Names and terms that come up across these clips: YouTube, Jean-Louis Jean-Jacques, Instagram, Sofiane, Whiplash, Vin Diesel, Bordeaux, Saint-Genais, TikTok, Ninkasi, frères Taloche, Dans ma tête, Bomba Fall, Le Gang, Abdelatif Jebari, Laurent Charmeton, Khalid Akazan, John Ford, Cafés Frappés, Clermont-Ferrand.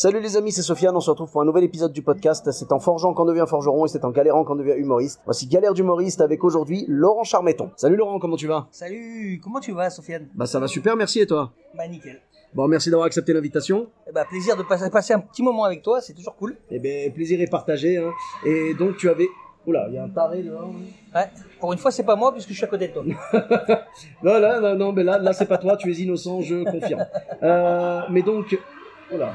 Salut les amis, c'est Sofiane, on se retrouve pour un nouvel épisode du podcast. C'est en forgeant qu'on devient forgeron et c'est en galérant qu'on devient humoriste. Voici Galère d'humoriste avec aujourd'hui Laurent Charmeton. Salut Laurent, comment tu vas ? Salut, comment tu vas Sofiane ? Bah ça va super, merci et toi ? Bah nickel. Bon, merci d'avoir accepté l'invitation. Eh ben, plaisir de passer un petit moment avec toi, c'est toujours cool. Eh ben, plaisir est partagé, hein. Et donc tu avais... Oula, il y a un taré dehors. Ouais, pour une fois, c'est pas moi puisque je suis à côté de toi. non, mais là, c'est pas toi, tu es innocent, je confirme. Mais donc, oula.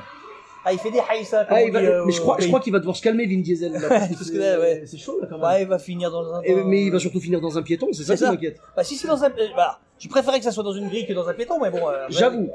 Ah, il fait des haïssa. Mais je crois qu'il va devoir se calmer, Vin Diesel. Là, c'est chaud là quand même. Ouais, il va finir dans un. Mais il va surtout finir dans un piéton, c'est ça qui m'inquiète. Bah, si c'est dans un. Bah, je préférais que ça soit dans une grille que dans un piéton, mais bon. J'avoue.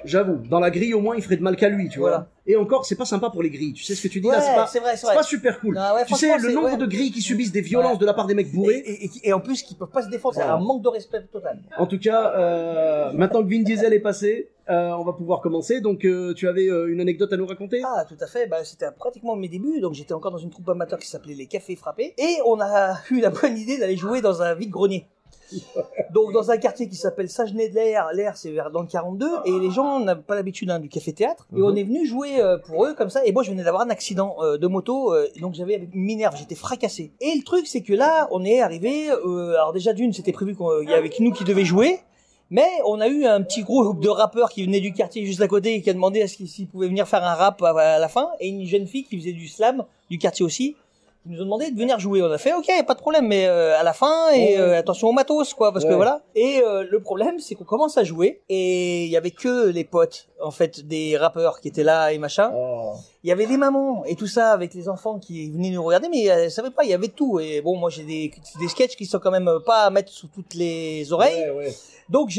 Dans la grille, au moins, il ferait de mal qu'à lui, tu vois. Voilà. Et encore, c'est pas sympa pour les grilles. Tu sais ce que tu dis, ouais, là, c'est pas super cool. Non, ouais, tu sais, le nombre de grilles qui subissent des violences de la part des mecs bourrés. Et en plus, qui peuvent pas se défendre. C'est un manque de respect total. En tout cas, maintenant que Vin Diesel est passé, on va pouvoir commencer. Donc, tu avais une anecdote à nous raconter? Ah, tout à fait. Bah, c'était pratiquement mes débuts. Donc, j'étais encore dans une troupe amateur qui s'appelait les Cafés Frappés. Et on a eu la bonne idée d'aller jouer dans un vide-grenier. Donc dans un quartier qui s'appelle Saint-Genais de l'air, c'est vers dans le 42, et les gens n'avaient pas l'habitude du café-théâtre, et on est venu jouer pour eux comme ça, et moi je venais d'avoir un accident de moto, donc j'avais une minerve, j'étais fracassé. Et le truc c'est que là, on est arrivé, alors déjà d'une, c'était prévu qu'il y avait que nous qui devaient jouer, mais on a eu un petit groupe de rappeurs qui venaient du quartier juste à côté, et qui a demandé s'ils pouvaient venir faire un rap à la fin, et une jeune fille qui faisait du slam du quartier aussi, ils nous ont demandé de venir jouer. On a fait OK, pas de problème, mais à la fin et attention au matos quoi, parce que voilà. Et le problème c'est qu'on commence à jouer et il y avait que les potes en fait des rappeurs qui étaient là et machin. Il y avait les mamans et tout ça avec les enfants qui venaient nous regarder, mais elles savaient pas, il y avait tout. Et bon, moi j'ai des sketchs qui sont quand même pas à mettre sous toutes les oreilles. Ouais. Donc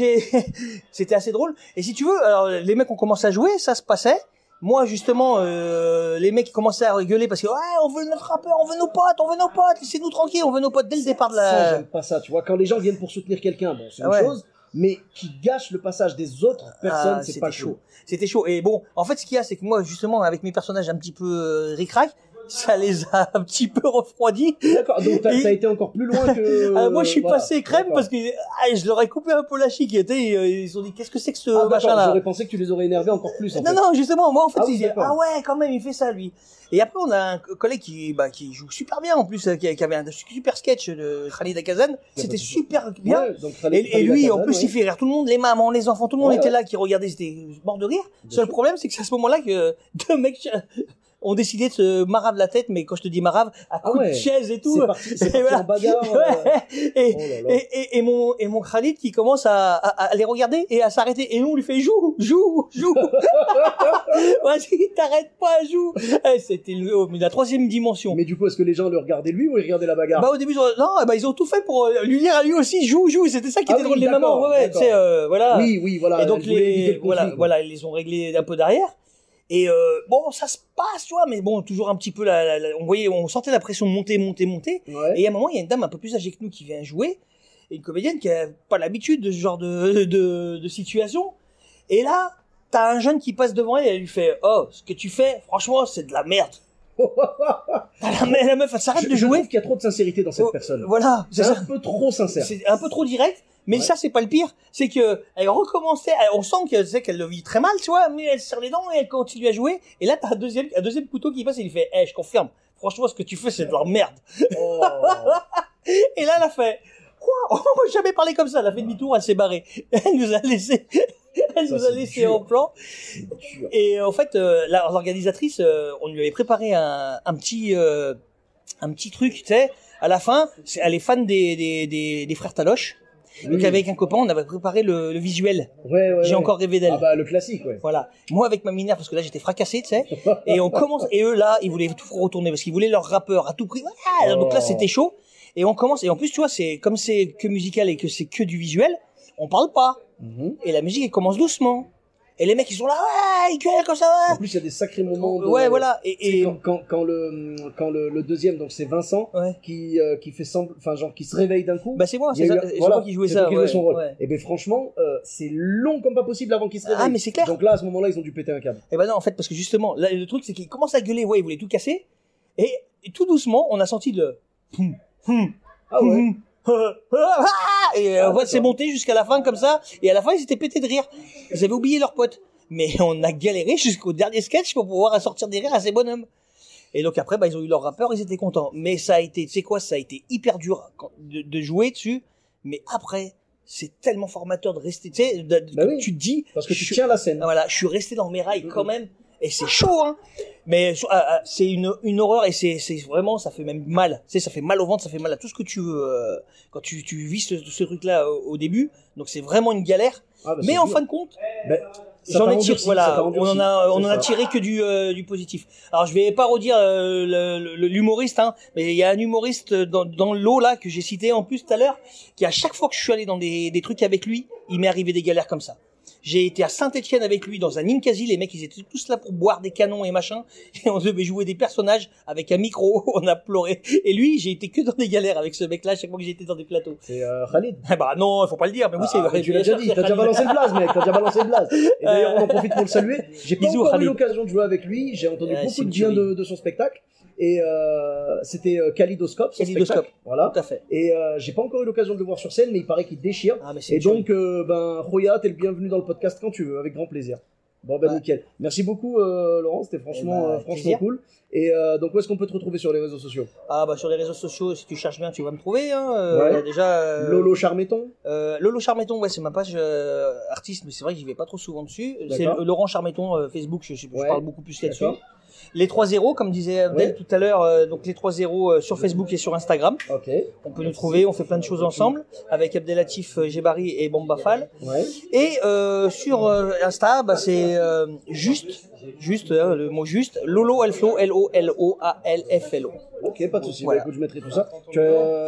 c'était assez drôle. Et si tu veux, alors les mecs ont commencé à jouer, ça se passait. Moi justement, les mecs commençaient à rigoler parce que on veut notre rappeur, on veut nos potes, laissez-nous tranquilles, on veut nos potes dès le départ de la. Ça, j'aime pas ça, tu vois. Quand les gens viennent pour soutenir quelqu'un, bon, c'est une chose, mais qui gâche le passage des autres personnes, c'est pas chaud. C'était chaud. Et bon, en fait, ce qu'il y a, c'est que moi justement, avec mes personnages un petit peu ric-rac, ça les a un petit peu refroidis. D'accord, donc t'as été encore plus loin que... moi je suis passé crème parce que je leur ai coupé un peu la chic, ils se sont dit qu'est-ce que c'est que ce machin là. J'aurais pensé que tu les aurais énervés encore plus en fait. Non, justement, moi en fait ils disaient quand même il fait ça lui. Et après on a un collègue qui joue super bien en plus, qui avait un super sketch de Khalid Akazan, c'était super bien. Ouais, donc, Khalid lui Akazan, en plus il fait rire tout le monde, les mamans, les enfants, tout le monde était là qui regardait, c'était mort de rire. Seul problème c'est que c'est à ce moment-là que deux mecs ont décidé de se marave la tête, mais quand je te dis marave, à coups de chaise et tout. C'est parti voilà. En bagarre. Et mon Khalid qui commence à les regarder et à s'arrêter. Et nous, on lui fait joue. Vas-y, t'arrêtes pas, joue. C'était la troisième dimension. Mais du coup, est-ce que les gens le regardaient lui ou ils regardaient la bagarre? Bah, au début, ils ont tout fait pour lui dire à lui aussi, joue. C'était ça qui était drôle, les mamans. Ouais, tu sais, voilà. Oui, voilà. Et donc, ils les ont réglés un peu derrière. Et bon, ça se passe, tu vois, mais bon, toujours un petit peu on sentait la pression monter. Ouais. Et à un moment, il y a une dame un peu plus âgée que nous qui vient jouer, et une comédienne qui a pas l'habitude de ce genre de situation. Et là, t'as un jeune qui passe devant elle et elle lui fait, ce que tu fais, franchement, c'est de la merde. La meuf, elle s'arrête de jouer. Je trouve qu'il y a trop de sincérité dans cette personne. Voilà, c'est un peu trop sincère. C'est un peu trop direct. Mais ça, c'est pas le pire. C'est que, elle recommençait, on sent qu'elle le vit très mal, tu vois, mais elle serre les dents et elle continue à jouer. Et là, t'as un deuxième couteau qui passe et il fait, je confirme. Franchement, ce que tu fais, c'est de la merde. Et là, elle a fait, quoi? On m'a jamais parlé comme ça. Elle a fait demi-tour, elle s'est barrée. Elle nous a laissé. Elle nous a laissé en plan. Et en fait, l'organisatrice, on lui avait préparé un petit truc, tu sais. À la fin, elle est fan des frères Taloche. Donc avec un copain, on avait préparé le visuel. J'ai encore rêvé d'elle. Ah bah le classique, ouais. Voilà. Moi avec ma minerve, parce que là j'étais fracassé, tu sais. Et on commence. Et eux là, ils voulaient tout retourner parce qu'ils voulaient leur rappeur à tout prix. Ah, donc là c'était chaud. Et on commence. Et en plus, tu vois, c'est comme c'est que musical et que c'est que du visuel, on parle pas. Et la musique elle commence doucement. Et les mecs, ils sont là, ouais, ils gueulent comme ça, ouais. En plus, il y a des sacrés moments. Ouais, voilà. Et quand le deuxième, donc c'est Vincent, ouais, qui fait semble, enfin, genre, qui se réveille d'un coup. Bah, c'est moi, c'est ça, c'est moi qui jouais ça. Qui jouait son rôle. Ouais. Et ben, franchement, c'est long comme pas possible avant qu'ils se réveillent. Ah, mais c'est clair. Donc là, à ce moment-là, ils ont dû péter un câble. Et ben non, en fait, parce que justement, là, le truc, c'est qu'ils commencent à gueuler, ouais, ils voulaient tout casser. Et tout doucement, on a senti le, ah ouais. Et en fait, c'est monté jusqu'à la fin comme ça. Et à la fin, ils s'étaient pétés de rire. Ils avaient oublié leurs potes. Mais on a galéré jusqu'au dernier sketch pour pouvoir sortir des rires à ces bonhommes. Et donc après, bah, ils ont eu leur rappeur, ils étaient contents. Mais ça a été, tu sais quoi, ça a été hyper dur de jouer dessus. Mais après, c'est tellement formateur de rester, tu sais, bah oui, tu te dis. Parce que tu tiens la scène. Voilà, je suis resté dans mes rails quand même. Et c'est chaud, hein. Mais c'est une horreur et c'est vraiment, ça fait même mal. Tu sais, ça fait mal au ventre, ça fait mal à tout ce que tu veux quand tu vis ce truc-là au début. Donc c'est vraiment une galère. Ah bah mais en fin de compte, bah, j'en ai tiré, voilà, on en a tiré que du positif. Alors je vais pas redire l'humoriste, hein, mais il y a un humoriste dans l'eau là que j'ai cité en plus tout à l'heure, qui à chaque fois que je suis allé dans des trucs avec lui, il m'est arrivé des galères comme ça. J'ai été à Saint-Etienne avec lui dans un Ninkasi, les mecs ils étaient tous là pour boire des canons et machin, et on devait jouer des personnages avec un micro, on a pleuré. Et lui, j'ai été que dans des galères avec ce mec-là, chaque fois que j'étais dans des plateaux. C'est Khalid. Bah non, faut pas le dire, mais oui, c'est vrai. Tu l'as déjà dit, t'as déjà balancé une blase, mec, t'as déjà balancé une blase. Et d'ailleurs, on en profite pour le saluer. J'ai pas encore eu l'occasion de jouer avec lui, j'ai entendu beaucoup de bien de son spectacle. Et c'était Kalidoscope, son spectacle. Voilà. Tout à fait. Et j'ai pas encore eu l'occasion de le voir sur scène, mais il paraît qu'il déchire. Ah, et donc, Roya, t'es le bienvenu dans le podcast quand tu veux, avec grand plaisir. Bon, ben nickel. Merci beaucoup, Laurent, c'était franchement cool. Et donc, où est-ce qu'on peut te retrouver sur les réseaux sociaux ? Ah, bah sur les réseaux sociaux, si tu cherches bien, tu vas me trouver. Hein, ouais. Déjà. Lolo Charmeton. Lolo Charmeton, ouais, c'est ma page artiste, mais c'est vrai que j'y vais pas trop souvent dessus. D'accord. C'est Laurent Charmeton, Facebook, je parle beaucoup plus là-dessus. D'accord. Les 3-0, comme disait Abdel tout à l'heure, donc les 3-0 sur Facebook et sur Instagram. Okay. On peut nous trouver, on fait plein de choses ensemble avec Abdelatif Jebari et Bomba Fall. Ouais. Et sur Insta, bah, c'est juste, le mot juste, Lolo Alflo, L-O-L-O-A-L-F-L-O. Ok, pas de souci. Voilà. Bah, écoute, je mettrai tout ça.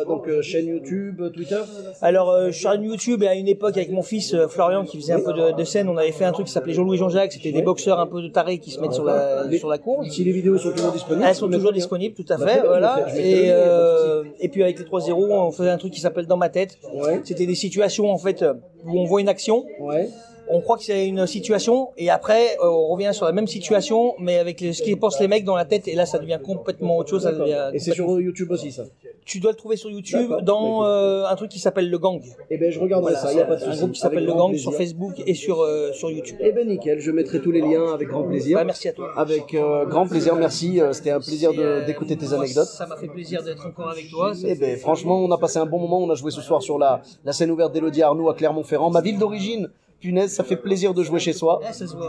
Donc chaîne YouTube, Twitter. Alors chaîne YouTube, à une époque avec mon fils Florian qui faisait un peu de scène, on avait fait un truc qui s'appelait Jean-Louis Jean-Jacques. C'était des boxeurs un peu de tarés qui se mettent sur la cour. Si les vidéos sont toujours disponibles. Elles sont toujours disponibles, tout à fait, voilà. Et puis avec les 3-0, on faisait un truc qui s'appelle Dans ma tête. Ouais. C'était des situations en fait où on voit une action. Ouais. On croit que c'est une situation et après on revient sur la même situation mais avec ce qu'ils pensent les mecs dans la tête et là ça devient complètement autre chose. Ça devient et c'est sur YouTube aussi ça. Tu dois le trouver sur YouTube dans un truc qui s'appelle Le Gang. Et ben je regarderai ça, il y a pas de souci. Un groupe qui s'appelle Le Gang plaisir. Sur Facebook et sur YouTube. Et ben nickel, je mettrai tous les liens avec grand plaisir. Bah, merci à toi. Avec grand plaisir, merci, c'était un plaisir d'écouter tes anecdotes. Ça m'a fait plaisir d'être encore avec toi. Et ben franchement, on a passé un bon moment, on a joué ce soir sur la scène ouverte d'Élodie Arnoux à Clermont-Ferrand, ma ville d'origine. Punaise, ça fait plaisir de jouer chez soi.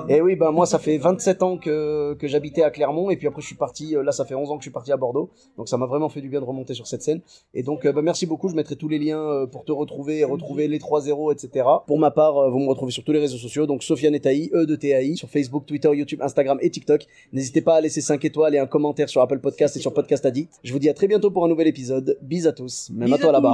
Et oui, ben moi, ça fait 27 ans que j'habitais à Clermont. Et puis après, je suis parti. Là, ça fait 11 ans que je suis parti à Bordeaux. Donc, ça m'a vraiment fait du bien de remonter sur cette scène. Et donc, ben, merci beaucoup. Je mettrai tous les liens pour te retrouver, retrouver les 3-0, etc. Pour ma part, vous me retrouvez sur tous les réseaux sociaux. Donc, Sofiane et Taï, E de TAI, sur Facebook, Twitter, YouTube, Instagram et TikTok. N'hésitez pas à laisser 5 étoiles et un commentaire sur Apple Podcast et sur Podcast Addict. Je vous dis à très bientôt pour un nouvel épisode. Bisous à tous. Même à toi là-bas.